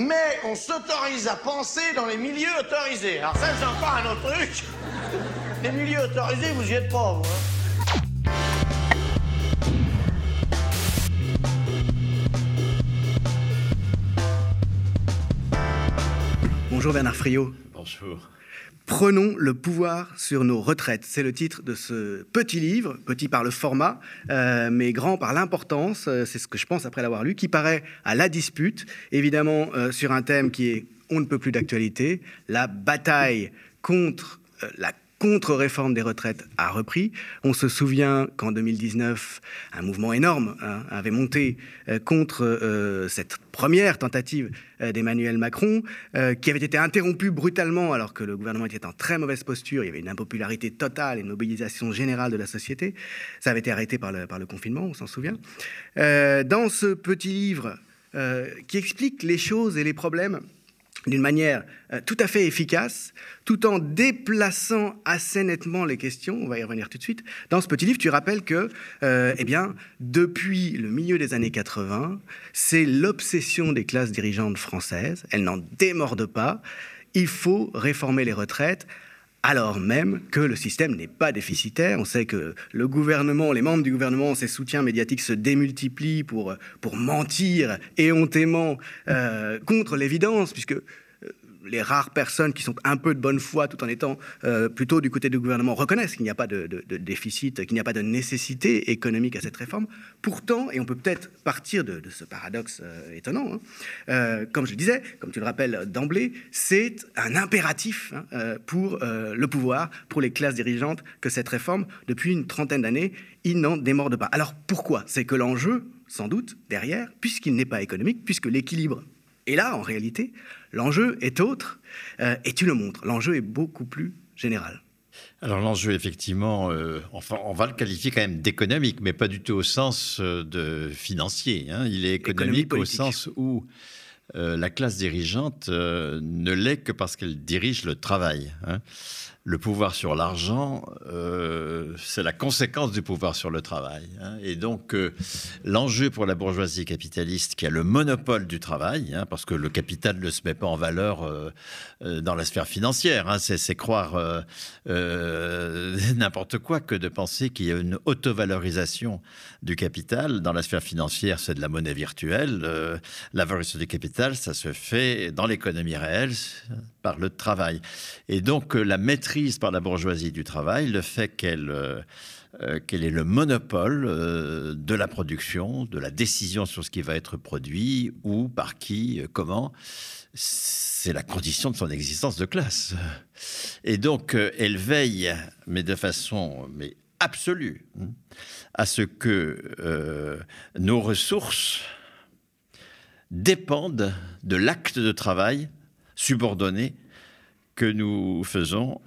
mais on s'autorise à penser dans les milieux autorisés. Alors ça, c'est encore un autre truc. Les milieux autorisés, vous y êtes pas, vous, hein. Bonjour Bernard Friot. Bonjour. Prenons le pouvoir sur nos retraites. C'est le titre de ce petit livre, petit par le format, mais grand par l'importance, c'est ce que je pense après l'avoir lu, qui paraît à la dispute, évidemment sur un thème qui est, on ne peut plus d'actualité, la bataille contre la contre-réforme des retraites a repris. On se souvient qu'en 2019, un mouvement énorme avait monté contre cette première tentative d'Emmanuel Macron, qui avait été interrompue brutalement alors que le gouvernement était en très mauvaise posture. Il y avait une impopularité totale et une mobilisation générale de la société. Ça avait été arrêté par le confinement, on s'en souvient. Dans ce petit livre qui explique les choses et les problèmes d'une manière tout à fait efficace, tout en déplaçant assez nettement les questions, on va y revenir tout de suite. Dans ce petit livre, tu rappelles que, depuis le milieu des années 80, c'est l'obsession des classes dirigeantes françaises, elles n'en démordent pas, il faut réformer les retraites, alors même que le système n'est pas déficitaire. On sait que le gouvernement, les membres du gouvernement, ses soutiens médiatiques se démultiplient pour mentir éhontément contre l'évidence, puisque les rares personnes qui sont un peu de bonne foi, tout en étant plutôt du côté du gouvernement, reconnaissent qu'il n'y a pas de déficit, qu'il n'y a pas de nécessité économique à cette réforme. Pourtant, et on peut peut-être partir de ce paradoxe étonnant, comme je le disais, comme tu le rappelles d'emblée, c'est un impératif pour le pouvoir, pour les classes dirigeantes, que cette réforme, depuis une trentaine d'années, ils n'en démordent pas. Alors pourquoi ? C'est que l'enjeu, sans doute, derrière, puisqu'il n'est pas économique, puisque l'équilibre est là, en réalité, l'enjeu est autre, et tu le montres. L'enjeu est beaucoup plus général. Alors l'enjeu, effectivement, on va le qualifier quand même d'économique, mais pas du tout au sens de financier. Hein. Il est économique au sens où la classe dirigeante ne l'est que parce qu'elle dirige le travail. Hein. Le pouvoir sur l'argent, c'est la conséquence du pouvoir sur le travail. Hein. Et donc, l'enjeu pour la bourgeoisie capitaliste qui a le monopole du travail, hein, parce que le capital ne se met pas en valeur dans la sphère financière, hein, c'est croire n'importe quoi que de penser qu'il y a une auto-valorisation du capital. Dans la sphère financière, c'est de la monnaie virtuelle. La valorisation du capital, ça se fait dans l'économie réelle par le travail. Et donc, la maîtrise par la bourgeoisie du travail, le fait qu'elle ait le monopole de la production, de la décision sur ce qui va être produit, où, par qui, comment, c'est la condition de son existence de classe. Et donc, elle veille, mais de façon absolue, à ce que nos ressources dépendent de l'acte de travail subordonné que nous faisons,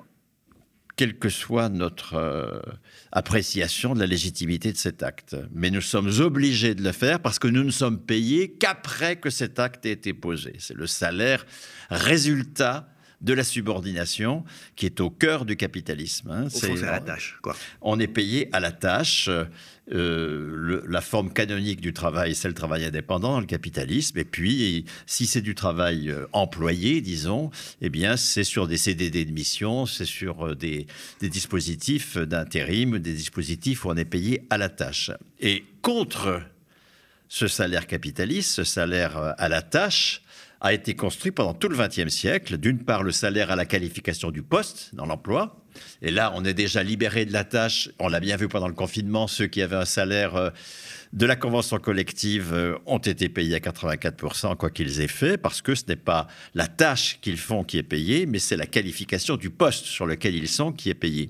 quelle que soit notre appréciation de la légitimité de cet acte. Mais nous sommes obligés de le faire parce que nous ne sommes payés qu'après que cet acte ait été posé. C'est le salaire résultat de la subordination qui est au cœur du capitalisme. Hein. C'est à la tâche, quoi. On est payé à la tâche. La forme canonique du travail, c'est le travail indépendant dans le capitalisme. Et puis, si c'est du travail employé, disons, eh bien, c'est sur des CDD de mission, c'est sur des dispositifs d'intérim, des dispositifs où on est payé à la tâche. Et contre ce salaire capitaliste, ce salaire à la tâche, a été construit pendant tout le XXe siècle. D'une part, le salaire à la qualification du poste dans l'emploi. Et là, on est déjà libéré de la tâche. On l'a bien vu pendant le confinement. Ceux qui avaient un salaire de la convention collective ont été payés à 84%, quoi qu'ils aient fait, parce que ce n'est pas la tâche qu'ils font qui est payée, mais c'est la qualification du poste sur lequel ils sont qui est payée.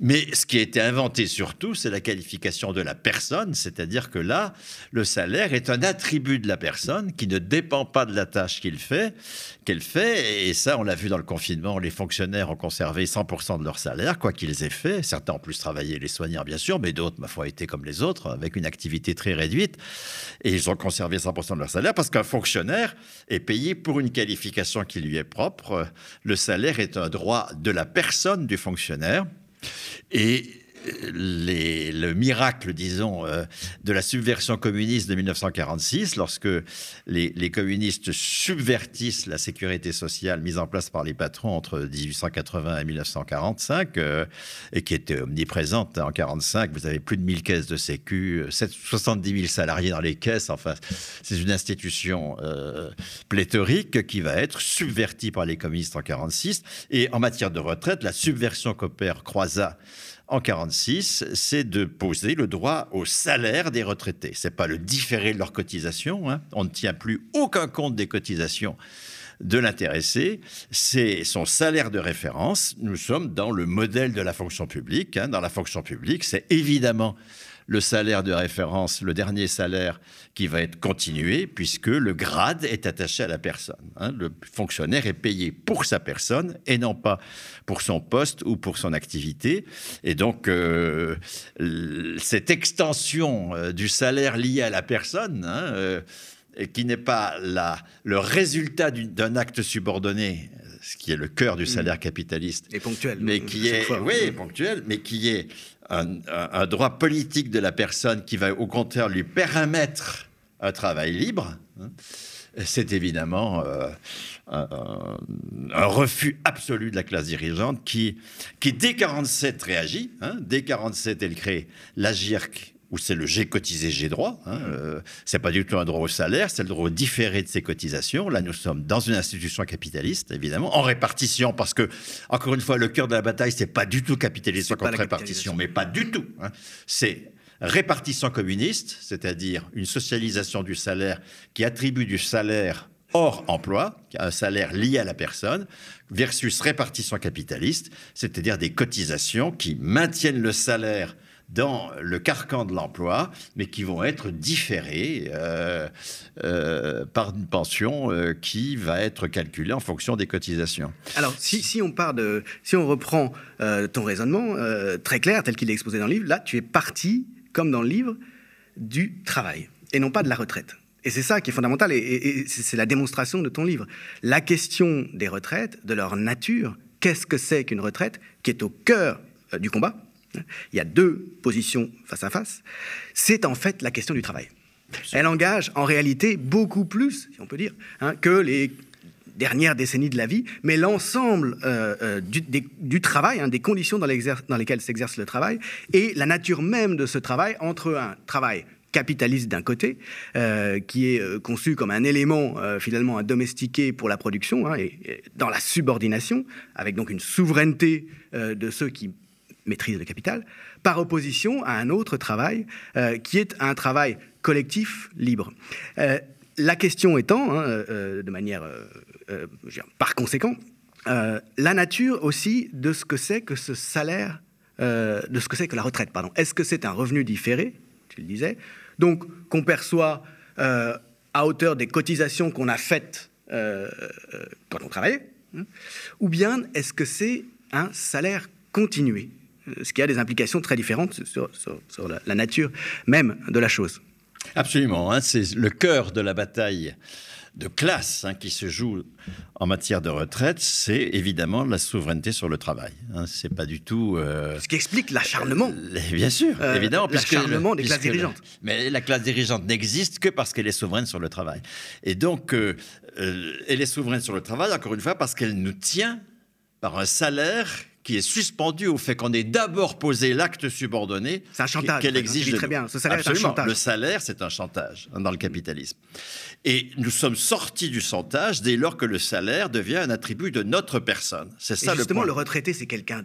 Mais ce qui a été inventé surtout, c'est la qualification de la personne, c'est-à-dire que là, le salaire est un attribut de la personne qui ne dépend pas de la tâche qu'elle fait. Et ça, on l'a vu dans le confinement, les fonctionnaires ont conservé 100% de leur salaire, quoi qu'ils aient fait. Certains ont plus travaillé, les soignants bien sûr, mais d'autres, ma foi, étaient comme les autres, avec une activité très réduite. Et ils ont conservé 100% de leur salaire parce qu'un fonctionnaire est payé pour une qualification qui lui est propre. Le salaire est un droit de la personne du fonctionnaire. Et le miracle, disons, de la subversion communiste de 1946, lorsque les communistes subvertissent la sécurité sociale mise en place par les patrons entre 1880 et 1945, et qui était omniprésente. En 1945, vous avez plus de 1000 caisses de sécu, 70 000 salariés dans les caisses. Enfin, c'est une institution pléthorique qui va être subvertie par les communistes en 1946. Et en matière de retraite, la subversion qu'opère Croizat en 1946, c'est de poser le droit au salaire des retraités. Ce n'est pas le différé de leurs cotisations, hein. On ne tient plus aucun compte des cotisations de l'intéressé. C'est son salaire de référence. Nous sommes dans le modèle de la fonction publique, hein. Dans la fonction publique, c'est évidemment le salaire de référence, le dernier salaire qui va être continué, puisque le grade est attaché à la personne. Hein, le fonctionnaire est payé pour sa personne et non pas pour son poste ou pour son activité. Et donc, cette extension du salaire lié à la personne, hein, qui n'est pas le résultat d'un acte subordonné, ce qui est le cœur du salaire capitaliste. Et ponctuel. Mais qui est, oui, ponctuel, mais qui est un droit politique de la personne qui va au contraire lui permettre un travail libre, c'est évidemment un refus absolu de la classe dirigeante qui dès 1947 réagit, hein, dès 1947 elle crée l'AGIRC, où c'est le j'ai cotisé, j'ai droit. Hein. C'est pas du tout un droit au salaire, c'est le droit différé de ses cotisations. Là, nous sommes dans une institution capitaliste, évidemment, en répartition, parce que, encore une fois, le cœur de la bataille, c'est pas du tout capitalisme contre répartition, mais pas du tout. Hein. C'est répartition communiste, c'est-à-dire une socialisation du salaire qui attribue du salaire hors emploi, un salaire lié à la personne, versus répartition capitaliste, c'est-à-dire des cotisations qui maintiennent le salaire dans le carcan de l'emploi, mais qui vont être différés par une pension qui va être calculée en fonction des cotisations. Alors, si on reprend ton raisonnement très clair, tel qu'il est exposé dans le livre, là, tu es parti, comme dans le livre, du travail, et non pas de la retraite. Et c'est ça qui est fondamental, et c'est la démonstration de ton livre. La question des retraites, de leur nature, qu'est-ce que c'est qu'une retraite, qui est au cœur du combat. Il y a deux positions face à face. C'est en fait la question du travail. Absolument. Elle engage en réalité beaucoup plus, si on peut dire, hein, que les dernières décennies de la vie, mais l'ensemble du travail, hein, des conditions dans lesquelles s'exerce le travail, et la nature même de ce travail, entre un travail capitaliste d'un côté, qui est conçu comme un élément finalement à domestiquer pour la production, hein, et dans la subordination, avec donc une souveraineté de ceux qui maîtrise le capital, par opposition à un autre travail qui est un travail collectif libre. La question étant, hein, de manière, par conséquent, la nature aussi de ce que c'est que ce salaire, de ce que c'est que la retraite, pardon. Est-ce que c'est un revenu différé, tu le disais, donc qu'on perçoit à hauteur des cotisations qu'on a faites quand on travaillait, hein, ou bien est-ce que c'est un salaire continué ? Ce qui a des implications très différentes sur la nature même de la chose. Absolument, hein, c'est le cœur de la bataille de classe, hein, qui se joue en matière de retraite, c'est évidemment la souveraineté sur le travail. Hein, c'est pas du tout... Ce qui explique l'acharnement. Bien sûr, évidemment. L'acharnement des classes dirigeantes. Mais la classe dirigeante n'existe que parce qu'elle est souveraine sur le travail. Et donc, elle est souveraine sur le travail, encore une fois, parce qu'elle nous tient par un salaire qui est suspendu au fait qu'on ait d'abord posé l'acte subordonné qu'elle exige de nous. Ce salaire est un chantage. Le salaire, c'est un chantage dans le capitalisme. Et nous sommes sortis du chantage dès lors que le salaire devient un attribut de notre personne. C'est ça le point. Justement, le retraité, c'est quelqu'un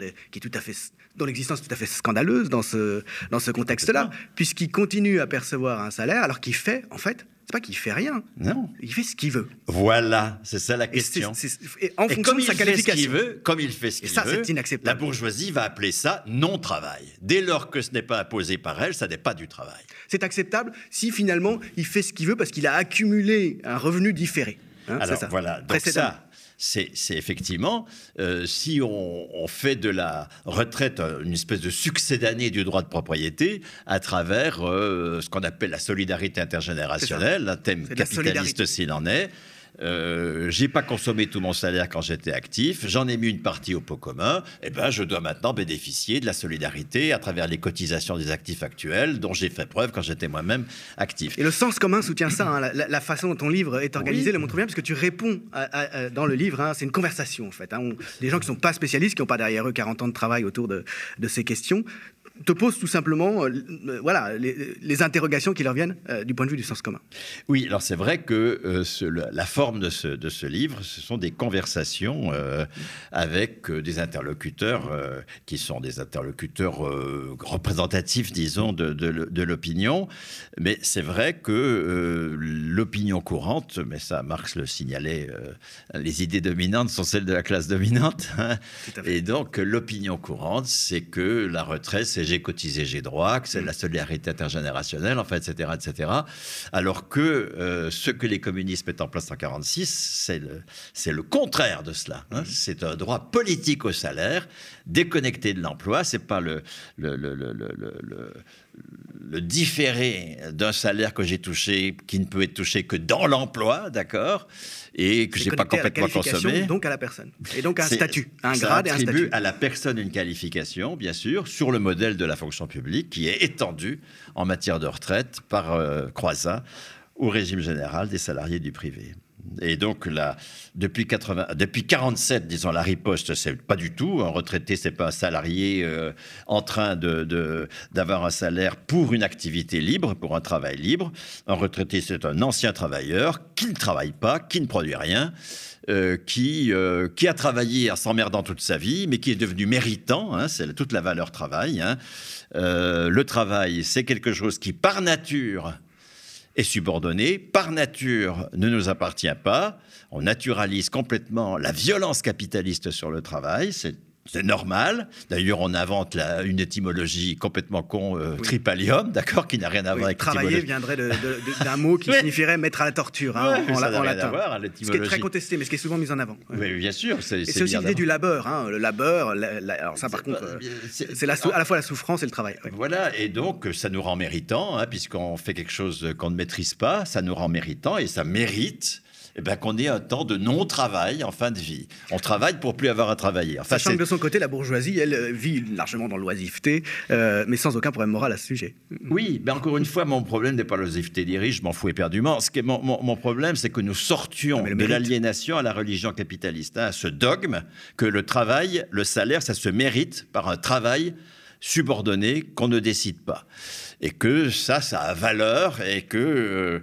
dont l'existence est tout à fait scandaleuse dans ce contexte-là, puisqu'il continue à percevoir un salaire alors qu'il fait, en fait... pas qu'il fait rien, non. Il fait ce qu'il veut. Voilà, c'est ça la question. Et en fonction de sa qualification. Comme il fait ce qu'il veut, c'est inacceptable. La bourgeoisie va appeler ça non-travail. Dès lors que ce n'est pas imposé par elle, ça n'est pas du travail. C'est acceptable si finalement il fait ce qu'il veut parce qu'il a accumulé un revenu différé. Hein, alors ça. Voilà, donc ça... C'est effectivement, si on fait de la retraite une espèce de succédanée du droit de propriété à travers ce qu'on appelle la solidarité intergénérationnelle, un thème capitaliste s'il en est, J'ai pas consommé tout mon salaire quand j'étais actif, j'en ai mis une partie au pot commun, et ben je dois maintenant bénéficier de la solidarité à travers les cotisations des actifs actuels dont j'ai fait preuve quand j'étais moi-même actif. Et le sens commun soutient ça, hein, la façon dont ton livre est organisé, oui, le montre bien, parce que tu réponds dans le livre, hein, c'est une conversation en fait, hein, des gens qui sont pas spécialistes, qui n'ont pas derrière eux 40 ans de travail autour de ces questions, te pose tout simplement voilà, les interrogations qui leur viennent du point de vue du sens commun. Oui, alors c'est vrai que la forme de ce livre, ce sont des conversations avec des interlocuteurs qui sont des interlocuteurs représentatifs, disons, de l'opinion. Mais c'est vrai que l'opinion courante, mais ça Marx le signalait, les idées dominantes sont celles de la classe dominante. Hein. Et donc l'opinion courante, c'est que la retraite, c'est j'ai cotisé, j'ai droit, que c'est la solidarité intergénérationnelle, en fait, etc., etc. Alors que ce que les communistes mettent en place en 1946, c'est le contraire de cela. Hein. C'est un droit politique au salaire, déconnecté de l'emploi. C'est pas le différé d'un salaire que j'ai touché, qui ne peut être touché que dans l'emploi, d'accord, et que j'ai pas complètement consommé. Donc à la personne. Et donc à un statut, un grade et un statut. Ça attribue à la personne une qualification, bien sûr, sur le modèle de la fonction publique qui est étendue en matière de retraite par Croizat au régime général des salariés du privé. Et donc, là, depuis 1947, disons, la riposte, c'est pas du tout. Un retraité, c'est pas un salarié en train d'avoir un salaire pour une activité libre, pour un travail libre. Un retraité, c'est un ancien travailleur qui ne travaille pas, qui ne produit rien, qui a travaillé en s'emmerdant toute sa vie, mais qui est devenu méritant. Hein, c'est toute la valeur travail. Hein. Le travail, c'est quelque chose qui, par nature, est subordonné, par nature ne nous appartient pas. On naturalise complètement la violence capitaliste sur le travail, c'est normal. D'ailleurs, on invente une étymologie complètement con, tripalium, d'accord, qui n'a rien à voir avec travailler viendrait d'un mot qui signifierait mettre à la torture, hein, en latin. Ce qui est très contesté, mais ce qui est souvent mis en avant. Oui, bien sûr. Et c'est aussi l'idée du labeur, hein, le labeur. Alors ça, par contre, c'est à la fois la souffrance et le travail. Ouais. Voilà, et donc ça nous rend méritants, hein, puisqu'on fait quelque chose qu'on ne maîtrise pas, ça nous rend méritants et ça mérite. Eh ben, qu'on ait un temps de non-travail en fin de vie. On travaille pour plus avoir à travailler. Enfin, sachant que de son côté, la bourgeoisie, elle vit largement dans l'oisiveté, mais sans aucun problème moral à ce sujet. Oui, mais encore une fois, mon problème n'est pas l'oisiveté des riches, je m'en fous éperdument. Ce qui est mon problème, c'est que nous sortions de l'aliénation à la religion capitaliste, hein, à ce dogme que le travail, le salaire, ça se mérite par un travail subordonné qu'on ne décide pas. Et que ça a valeur, et que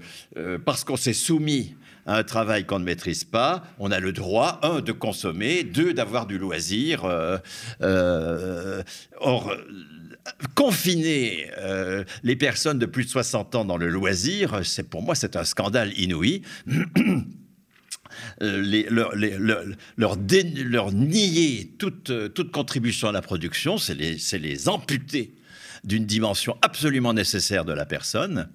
parce qu'on s'est soumis un travail qu'on ne maîtrise pas, on a le droit, un, de consommer, deux, d'avoir du loisir. Or, confiner les personnes de plus de 60 ans dans le loisir, pour moi, c'est un scandale inouï. Leur nier toute contribution à la production, c'est les amputer d'une dimension absolument nécessaire de la personne.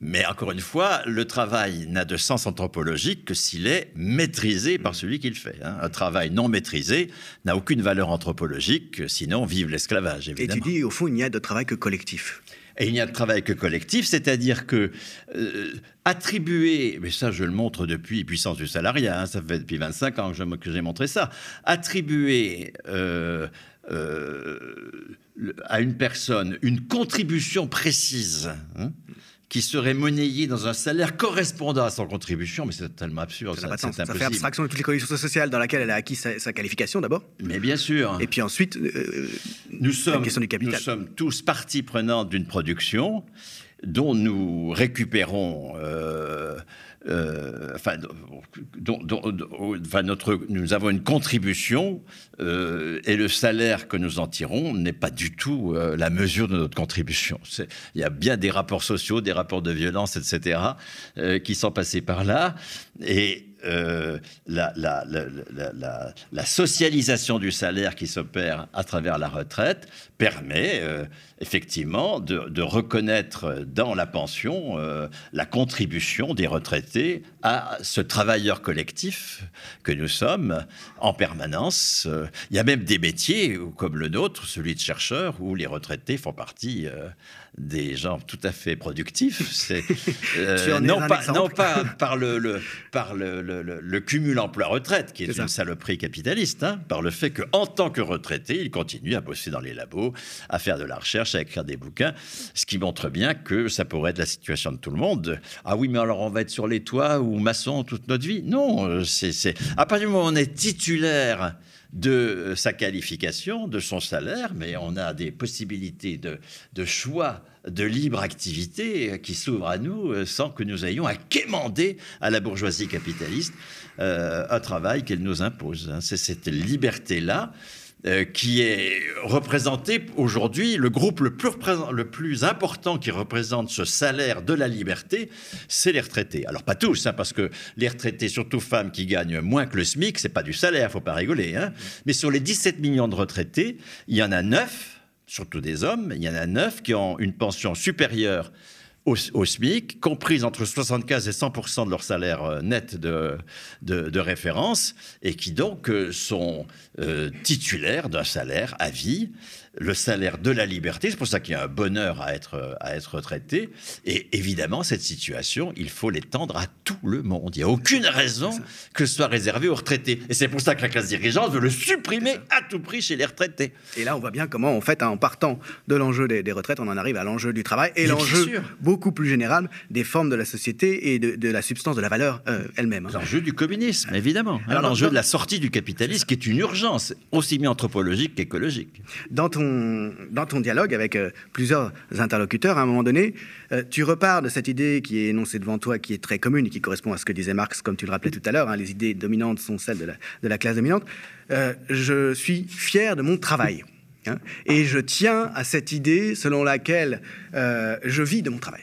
Mais encore une fois, le travail n'a de sens anthropologique que s'il est maîtrisé par celui qui le fait. Hein. Un travail non maîtrisé n'a aucune valeur anthropologique, sinon vive l'esclavage, évidemment. Et tu dis, au fond, il n'y a de travail que collectif. Et il n'y a de travail que collectif, c'est-à-dire que attribuer, mais ça je le montre depuis Puissance du salariat, hein, ça fait depuis 25 ans que j'ai montré ça, attribuer à une personne une contribution précise, hein, qui serait monnayé dans un salaire correspondant à son contribution, mais c'est totalement absurde. Ça fait abstraction de toutes les conditions sociales dans lesquelles elle a acquis sa qualification, d'abord. Mais bien sûr. Et puis ensuite, la question du capital. Nous sommes tous partie prenante d'une production dont nous récupérons... nous avons une contribution et le salaire que nous en tirons n'est pas du tout la mesure de notre contribution. Il y a bien des rapports sociaux, des rapports de violence, etc., qui sont passés par là. Et la socialisation du salaire qui s'opère à travers la retraite permet effectivement de reconnaître dans la pension la contribution des retraités à ce travailleur collectif que nous sommes en permanence. Il y a même des métiers comme le nôtre, celui de chercheur, où les retraités font partie des gens tout à fait productifs. Non pas par le le cumul emploi-retraite, qui est une saloperie capitaliste, hein, par le fait qu'en tant que retraité, il continue à bosser dans les labos, à faire de la recherche, à écrire des bouquins, ce qui montre bien que ça pourrait être la situation de tout le monde. Ah oui, mais alors on va être sur les toits ou maçon toute notre vie? Non, c'est... À partir du moment où on est titulaire de sa qualification, de son salaire, mais on a des possibilités de choix, de libre activité qui s'ouvrent à nous sans que nous ayons à quémander à la bourgeoisie capitaliste un travail qu'elle nous impose. C'est cette liberté-là qui est représentée aujourd'hui. Le groupe le plus important qui représente ce salaire de la liberté, c'est les retraités. Alors pas tous, hein, parce que les retraités, surtout femmes qui gagnent moins que le SMIC, c'est pas du salaire, faut pas rigoler, hein. Mais sur les 17 millions de retraités, il y en a 9, surtout des hommes, il y en a 9 qui ont une pension supérieure au SMIC, comprise entre 75 et 100% de leur salaire net de référence, et qui donc sont titulaires d'un salaire à vie, le salaire de la liberté. C'est pour ça qu'il y a un bonheur à être retraité. Et évidemment, cette situation, il faut l'étendre à tout le monde. Il n'y a aucune raison que ce soit réservé aux retraités. Et c'est pour ça que la classe dirigeante veut le supprimer à tout prix chez les retraités. Et là, on voit bien comment, en fait, en partant de l'enjeu des retraites, on en arrive à l'enjeu du travail et l'enjeu beaucoup plus général des formes de la société et de la substance, de la valeur elle-même. Hein. L'enjeu du communisme, évidemment. Alors, l'enjeu de la sortie du capitalisme, qui est une urgence, aussi bien anthropologique qu'écologique. Dans ton dialogue avec plusieurs interlocuteurs, à un moment donné, tu repars de cette idée qui est énoncée devant toi, qui est très commune et qui correspond à ce que disait Marx, comme tu le rappelais tout à l'heure, hein, les idées dominantes sont celles de la classe dominante. Je suis fier de mon travail, hein, et je tiens à cette idée selon laquelle je vis de mon travail.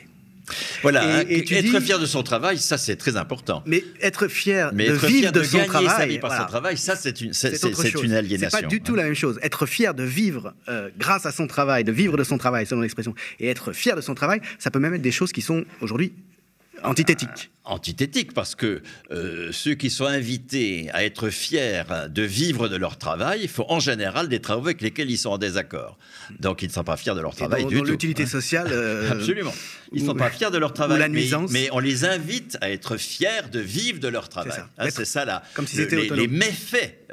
Voilà, être fier de son travail, ça c'est très important. Mais être fier de vivre de son travail, par son travail, ça c'est une aliénation. C'est pas du tout la même chose. Être fier de vivre grâce à son travail, de vivre de son travail, selon l'expression, et être fier de son travail, ça peut même être des choses qui sont aujourd'hui antithétiques. Antithétique, parce que ceux qui sont invités à être fiers de vivre de leur travail font en général des travaux avec lesquels ils sont en désaccord. Donc ils ne sont pas fiers de leur travail du tout. Dans l'utilité sociale... Absolument. Ils ne sont pas fiers de leur travail. Ou la nuisance. Mais on les invite à être fiers de vivre de leur travail. C'est ça, les méfaits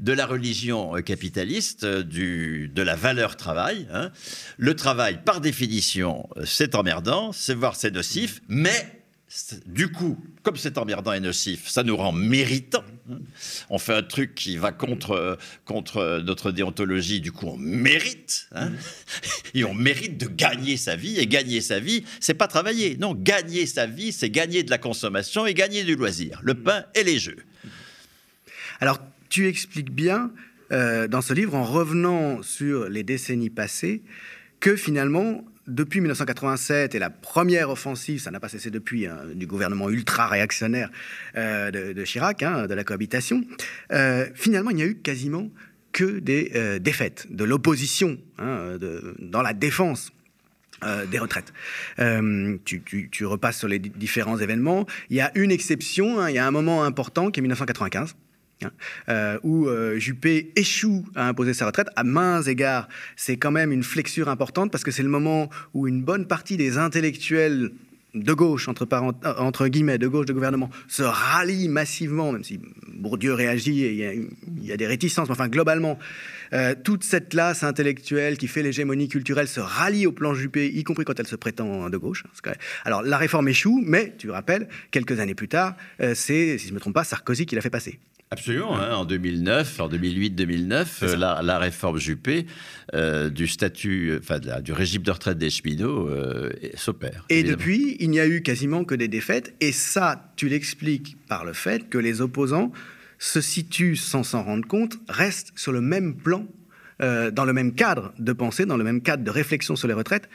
de la religion capitaliste, de la valeur travail. Hein. Le travail, par définition, c'est emmerdant, c'est nocif, mais... Du coup, comme c'est emmerdant et nocif, ça nous rend méritants. On fait un truc qui va contre notre déontologie, du coup on mérite, hein, et on mérite de gagner sa vie. Et gagner sa vie, c'est pas travailler. Non, gagner sa vie, c'est gagner de la consommation et gagner du loisir, le pain et les jeux. Alors, tu expliques bien dans ce livre, en revenant sur les décennies passées, que finalement... Depuis 1987 et la première offensive, ça n'a pas cessé depuis, hein, du gouvernement ultra-réactionnaire de Chirac, hein, de la cohabitation, finalement il n'y a eu quasiment que des défaites, de l'opposition, hein, dans la défense des retraites. Tu repasses sur les différents événements. Il y a une exception, hein, il y a un moment important qui est 1995. Où Juppé échoue à imposer sa retraite, à maints égards. C'est quand même une flexure importante parce que c'est le moment où une bonne partie des intellectuels de gauche, entre guillemets, de gauche de gouvernement, se rallient massivement, même si Bourdieu réagit et il y a des réticences, mais enfin globalement, toute cette classe intellectuelle qui fait l'hégémonie culturelle se rallie au plan Juppé, y compris quand elle se prétend de gauche. Alors la réforme échoue, mais tu rappelles, quelques années plus tard, c'est, si je ne me trompe pas, Sarkozy qui l'a fait passer. Absolument. Hein, en 2009, en 2008-2009, la réforme Juppé du statut, enfin du régime de retraite des cheminots s'opère. Et évidemment. Depuis, il n'y a eu quasiment que des défaites. Et ça, tu l'expliques par le fait que les opposants se situent, sans s'en rendre compte, restent sur le même plan, dans le même cadre de pensée, dans le même cadre de réflexion sur les retraites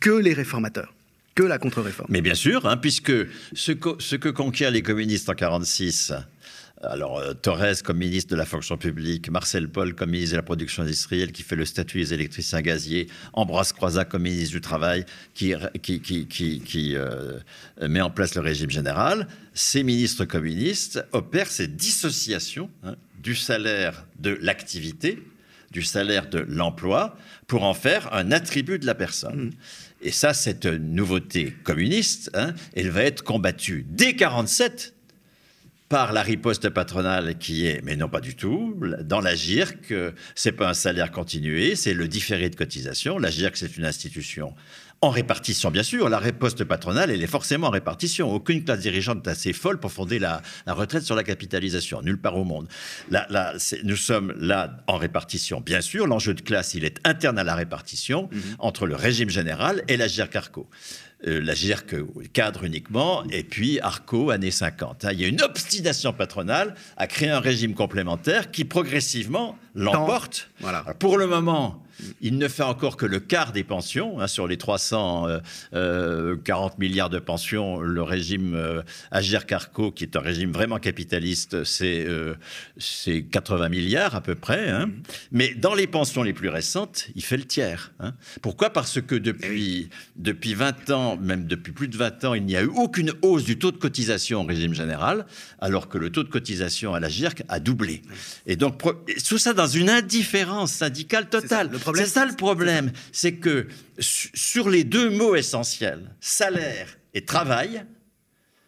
que les réformateurs. Que la contre-réforme. Mais bien sûr, hein, puisque ce que conquièrent les communistes en 1946... Alors, Thorez comme ministre de la fonction publique, Marcel Paul comme ministre de la production industrielle qui fait le statut des électriciens gaziers, Ambroise Croizat comme ministre du Travail qui met en place le régime général, ces ministres communistes opèrent ces dissociations, hein, du salaire de l'activité, du salaire de l'emploi, pour en faire un attribut de la personne. Et ça, cette nouveauté communiste, hein, elle va être combattue dès 1947, par la riposte patronale qui est, mais non pas du tout, dans l'AGIRC, c'est pas un salaire continué, c'est le différé de cotisation. L'AGIRC, c'est une institution en répartition, bien sûr. La riposte patronale, elle est forcément en répartition. Aucune classe dirigeante n'est assez folle pour fonder la retraite sur la capitalisation. Nulle part au monde. Nous sommes là en répartition, bien sûr. L'enjeu de classe, il est interne à la répartition entre le régime général et l'AGIRC-ARRCO. L'AGIRC cadre uniquement, et puis ARCO, années 50. Il y a une obstination patronale à créer un régime complémentaire qui, progressivement, l'emporte. Voilà. Pour le moment, il ne fait encore que le quart des pensions. Sur les 340 milliards de pensions, le régime AGIRC-ARRCO, qui est un régime vraiment capitaliste, c'est 80 milliards à peu près. Mais dans les pensions les plus récentes, il fait le tiers. Pourquoi ? Parce que depuis 20 ans, même depuis plus de 20 ans, il n'y a eu aucune hausse du taux de cotisation au régime général, alors que le taux de cotisation à l'AGIRC a doublé. Et donc, tout ça dans une indifférence syndicale totale. C'est ça le problème, c'est que sur les deux mots essentiels, salaire et travail,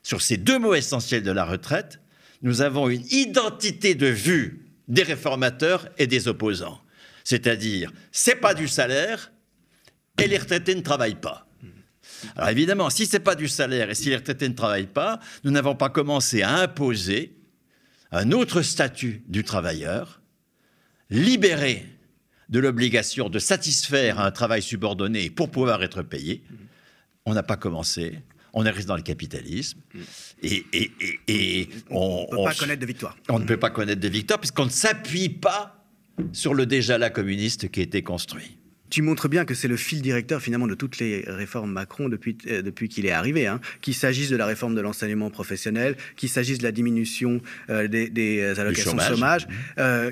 sur ces deux mots essentiels de la retraite, nous avons une identité de vue des réformateurs et des opposants. C'est-à-dire, c'est pas du salaire et les retraités ne travaillent pas. Alors évidemment, si c'est pas du salaire et si les retraités ne travaillent pas, nous n'avons pas commencé à imposer un autre statut du travailleur, libéré de l'obligation de satisfaire un travail subordonné pour pouvoir être payé. On n'a pas commencé. On reste dans le capitalisme. Et on ne peut pas connaître de victoire puisqu'on ne s'appuie pas sur le déjà-là communiste qui a été construit. Tu montres bien que c'est le fil directeur finalement de toutes les réformes Macron depuis qu'il est arrivé, qu'il s'agisse de la réforme de l'enseignement professionnel, qu'il s'agisse de la diminution des allocations chômage,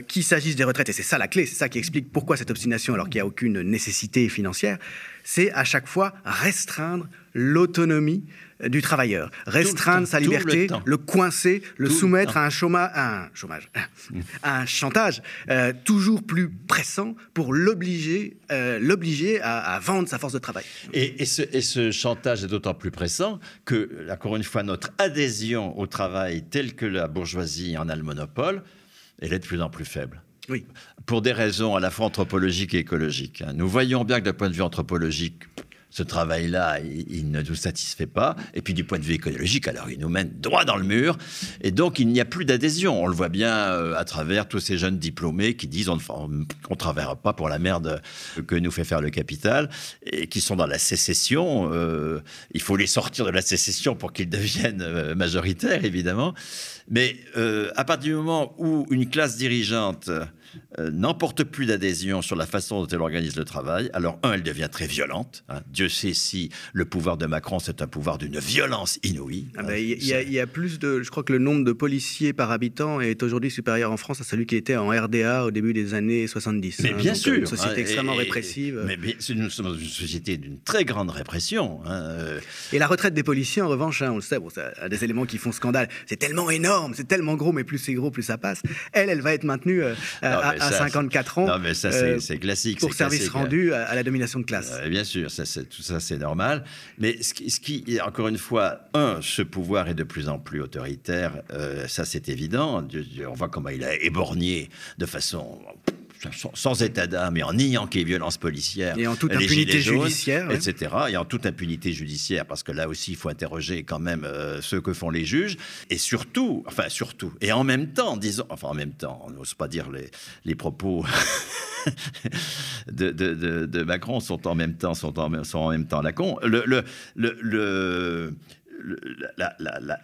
qu'il s'agisse des retraites, et c'est ça la clé, c'est ça qui explique pourquoi cette obstination alors qu'il n'y a aucune nécessité financière, c'est à chaque fois restreindre l'autonomie du travailleur, restreindre sa liberté, le coincer, le soumettre à un chantage toujours plus pressant pour l'obliger à vendre sa force de travail. Et ce chantage est d'autant plus pressant que, encore une fois, notre adhésion au travail telle que la bourgeoisie en a le monopole, elle est de plus en plus faible. Oui. Pour des raisons à la fois anthropologiques et écologiques. Nous voyons bien que d'un point de vue anthropologique, ce travail-là, il ne nous satisfait pas. Et puis, du point de vue écologique, alors, il nous mène droit dans le mur. Et donc, il n'y a plus d'adhésion. On le voit bien à travers tous ces jeunes diplômés qui disent on ne travaillera pas pour la merde que nous fait faire le capital et qui sont dans la sécession. Il faut les sortir de la sécession pour qu'ils deviennent majoritaires, évidemment. Mais à partir du moment où une classe dirigeante n'emporte plus d'adhésion sur la façon dont elle organise le travail, alors, elle devient très violente. Dieu sait si le pouvoir de Macron, c'est un pouvoir d'une violence inouïe. Il y a plus de... Je crois que le nombre de policiers par habitant est aujourd'hui supérieur en France à celui qui était en RDA au début des années 70. Mais bien sûr. Une société extrêmement répressive. Mais nous sommes dans une société d'une très grande répression. Et la retraite des policiers, en revanche, on le sait, ça a des éléments qui font scandale. C'est tellement énorme, c'est tellement gros, mais plus c'est gros, plus ça passe. Elle va être maintenue... à 54 ans. Non, mais ça, c'est classique. Pour service rendu à la domination de classe. Bien sûr, tout ça, c'est normal. Mais encore une fois, ce pouvoir est de plus en plus autoritaire. Ça, c'est évident. On voit comment il a éborgné de façon... sans état d'âme et en niant qu'il y ait violence policière, et en toute impunité judiciaire, etc. Et en toute impunité judiciaire, parce que là aussi, il faut interroger quand même ce que font les juges. Et surtout, et en même temps, on n'ose pas dire les propos de Macron sont en même temps lacons.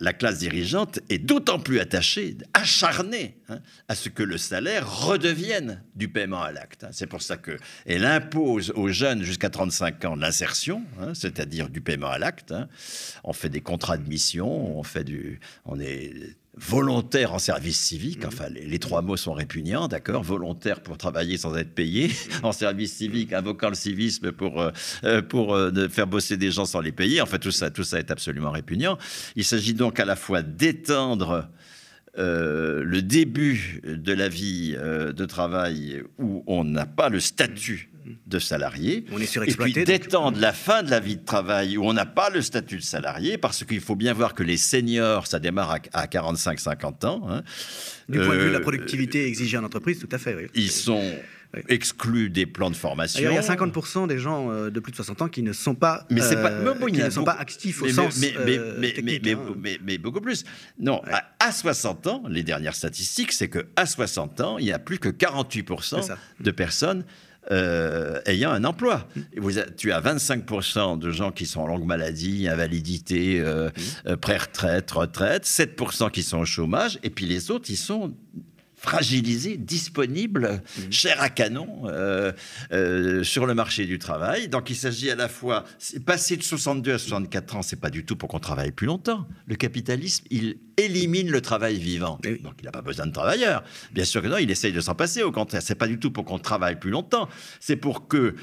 La classe dirigeante est d'autant plus attachée, acharnée à ce que le salaire redevienne du paiement à l'acte. C'est pour ça qu'elle impose aux jeunes jusqu'à 35 ans l'insertion, c'est-à-dire du paiement à l'acte. On fait des contrats de mission, on est volontaire en service civique. Enfin, les trois mots sont répugnants, d'accord ? Volontaire pour travailler sans être payé, en service civique, invoquant le civisme pour faire bosser des gens sans les payer. Enfin, tout ça est absolument répugnant. Il s'agit donc à la fois d'étendre le début de la vie de travail où on n'a pas le statut de salarié, on est surexploité, et puis d'étendre la fin de la vie de travail où on n'a pas le statut de salarié, parce qu'il faut bien voir que les seniors, ça démarre à 45-50 ans. Hein. Du point de vue de la productivité exigée en entreprise, tout à fait. Oui. Ils sont... exclus des plans de formation. Alors, il y a 50% des gens de plus de 60 ans qui ne sont pas, actifs au sens technique. Mais beaucoup plus. Non, ouais. à 60 ans, les dernières statistiques, c'est qu'à 60 ans, il n'y a plus que 48% de personnes ayant un emploi. Tu as 25% de gens qui sont en longue maladie, invalidité, pré-retraite, retraite, 7% qui sont au chômage, et puis les autres, ils sont... fragilisés, disponibles, chers à canon sur le marché du travail. Donc il s'agit à la fois... Passer de 62 à 64 ans, c'est pas du tout pour qu'on travaille plus longtemps. Le capitalisme, il élimine le travail vivant. Oui. Donc il n'a pas besoin de travailleurs. Bien sûr que non, il essaye de s'en passer. Au contraire, c'est pas du tout pour qu'on travaille plus longtemps. C'est pour que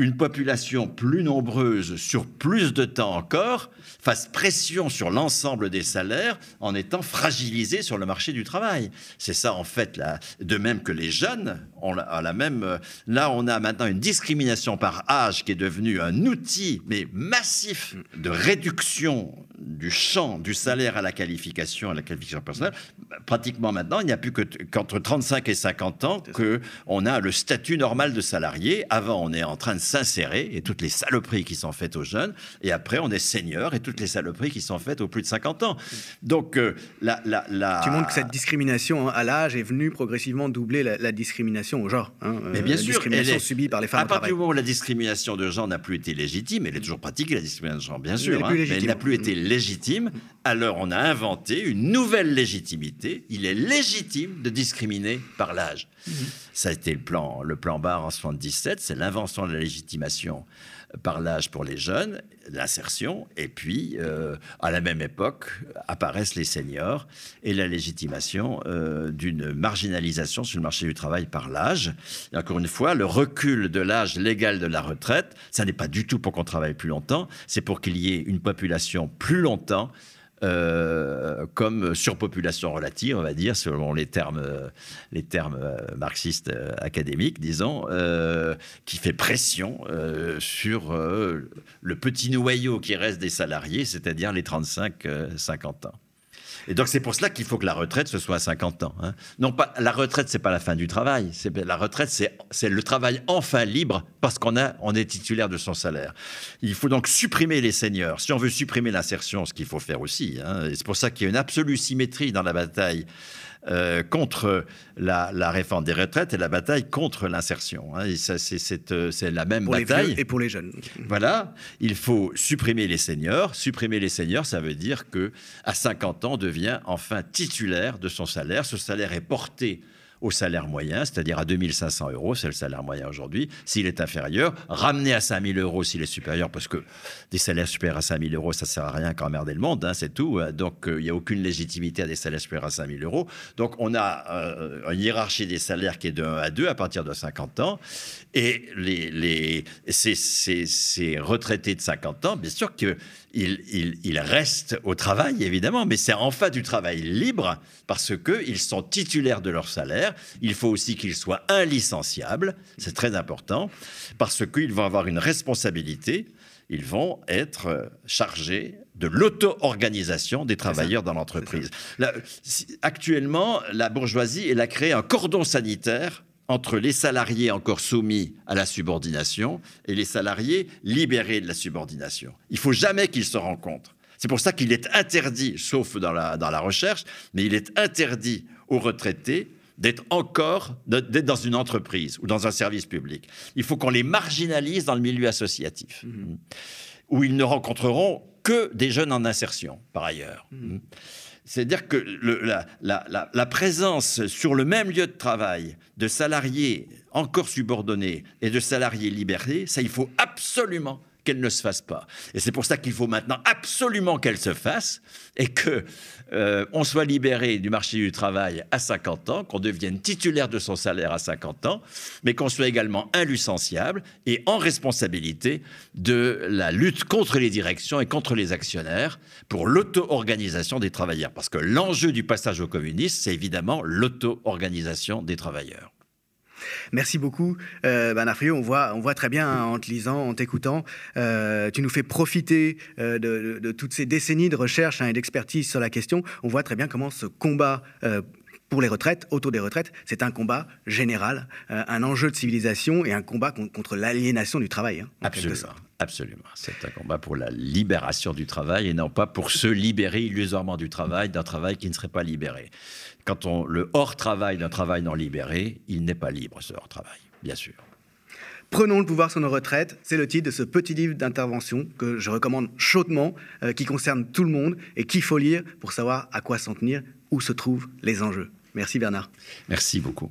une population plus nombreuse sur plus de temps encore fasse pression sur l'ensemble des salaires en étant fragilisée sur le marché du travail. C'est ça en fait, là. De même que les jeunes, là on a maintenant une discrimination par âge qui est devenue un outil mais massif de réduction du champ du salaire à la qualification personnelle. Pratiquement maintenant, il n'y a plus qu'entre 35 et 50 ans qu'on a le statut normal de salarié. Avant, on est en train de s'insérer et toutes les saloperies qui sont faites aux jeunes, et après on est senior et toutes les saloperies qui sont faites aux plus de 50 ans. Donc tu montres que cette discrimination à l'âge est venue progressivement doubler la discrimination au genre. Hein, mais bien sûr, discrimination subie par les femmes. À partir du moment où la discrimination de genre n'a plus été légitime, elle est toujours pratiquée la discrimination de genre, bien sûr, mais elle n'a plus été légitime. Alors on a inventé une nouvelle légitimité. Il est légitime de discriminer par l'âge. Ça a été le plan Barre en 77, c'est l'invention de la légitimation par l'âge pour les jeunes, l'insertion, et puis à la même époque apparaissent les seniors et la légitimation d'une marginalisation sur le marché du travail par l'âge. Et encore une fois, le recul de l'âge légal de la retraite, ça n'est pas du tout pour qu'on travaille plus longtemps, c'est pour qu'il y ait une population plus longtemps comme surpopulation relative, on va dire, selon les termes marxistes académiques, disons, qui fait pression sur le petit noyau qui reste des salariés, c'est-à-dire les 35-50 ans. Et donc, c'est pour cela qu'il faut que la retraite, ce soit à 50 ans. Hein. Non, pas, la retraite, ce n'est pas la fin du travail. La retraite, c'est le travail enfin libre parce qu'on est titulaire de son salaire. Il faut donc supprimer les seniors. Si on veut supprimer l'insertion, ce qu'il faut faire aussi, hein, et c'est pour ça qu'il y a une absolue symétrie dans la bataille contre la réforme des retraites et la bataille contre l'insertion. Hein. Et ça, c'est la même bataille. Pour les vieux et pour les jeunes. Voilà. Il faut supprimer les seniors. Supprimer les seniors, ça veut dire qu'à 50 ans, on devient enfin titulaire de son salaire. Ce salaire est porté au salaire moyen, c'est-à-dire à 2 500 €, c'est le salaire moyen aujourd'hui, s'il est inférieur, ramené à 5 000 € s'il est supérieur, parce que des salaires supérieurs à 5 000 €, ça ne sert à rien qu'à emmerder le monde, hein, c'est tout. Donc, il n'y a aucune légitimité à des salaires supérieurs à 5 000 €. Donc, on a une hiérarchie des salaires qui est de 1 à 2 à partir de 50 ans. Et ces retraités de 50 ans, bien sûr qu'ils restent au travail, évidemment, mais c'est enfin du travail libre, parce qu'ils sont titulaires de leur salaire. Il faut aussi qu'ils soient inlicenciables, c'est très important, parce qu'ils vont avoir une responsabilité, ils vont être chargés de l'auto-organisation des travailleurs dans l'entreprise. Actuellement, la bourgeoisie, elle a créé un cordon sanitaire entre les salariés encore soumis à la subordination et les salariés libérés de la subordination. Il ne faut jamais qu'ils se rencontrent. C'est pour ça qu'il est interdit, sauf dans la recherche, mais il est interdit aux retraités d'être dans une entreprise ou dans un service public. Il faut qu'on les marginalise dans le milieu associatif, où ils ne rencontreront que des jeunes en insertion, par ailleurs. C'est-à-dire que la présence sur le même lieu de travail de salariés encore subordonnés et de salariés libérés, ça, il faut absolument qu'elle ne se fasse pas. Et c'est pour ça qu'il faut maintenant absolument qu'elle se fasse et qu'on soit libéré du marché du travail à 50 ans, qu'on devienne titulaire de son salaire à 50 ans, mais qu'on soit également inlicenciable et en responsabilité de la lutte contre les directions et contre les actionnaires pour l'auto-organisation des travailleurs. Parce que l'enjeu du passage au communisme, c'est évidemment l'auto-organisation des travailleurs. Merci beaucoup, Bernard Friot. On voit très bien, hein, en te lisant, en t'écoutant, tu nous fais profiter de toutes ces décennies de recherche, hein, et d'expertise sur la question. On voit très bien comment ce combat pour les retraites, autour des retraites, c'est un combat général, un enjeu de civilisation et un combat contre l'aliénation du travail, hein, Absolument. C'est un combat pour la libération du travail et non pas pour se libérer illusoirement du travail, d'un travail qui ne serait pas libéré. Quand on le hors-travail d'un travail non libéré, il n'est pas libre, ce hors-travail, bien sûr. Prenons le pouvoir sur nos retraites, c'est le titre de ce petit livre d'intervention que je recommande chaudement, qui concerne tout le monde et qu'il faut lire pour savoir à quoi s'en tenir, où se trouvent les enjeux. Merci Bernard. Merci beaucoup.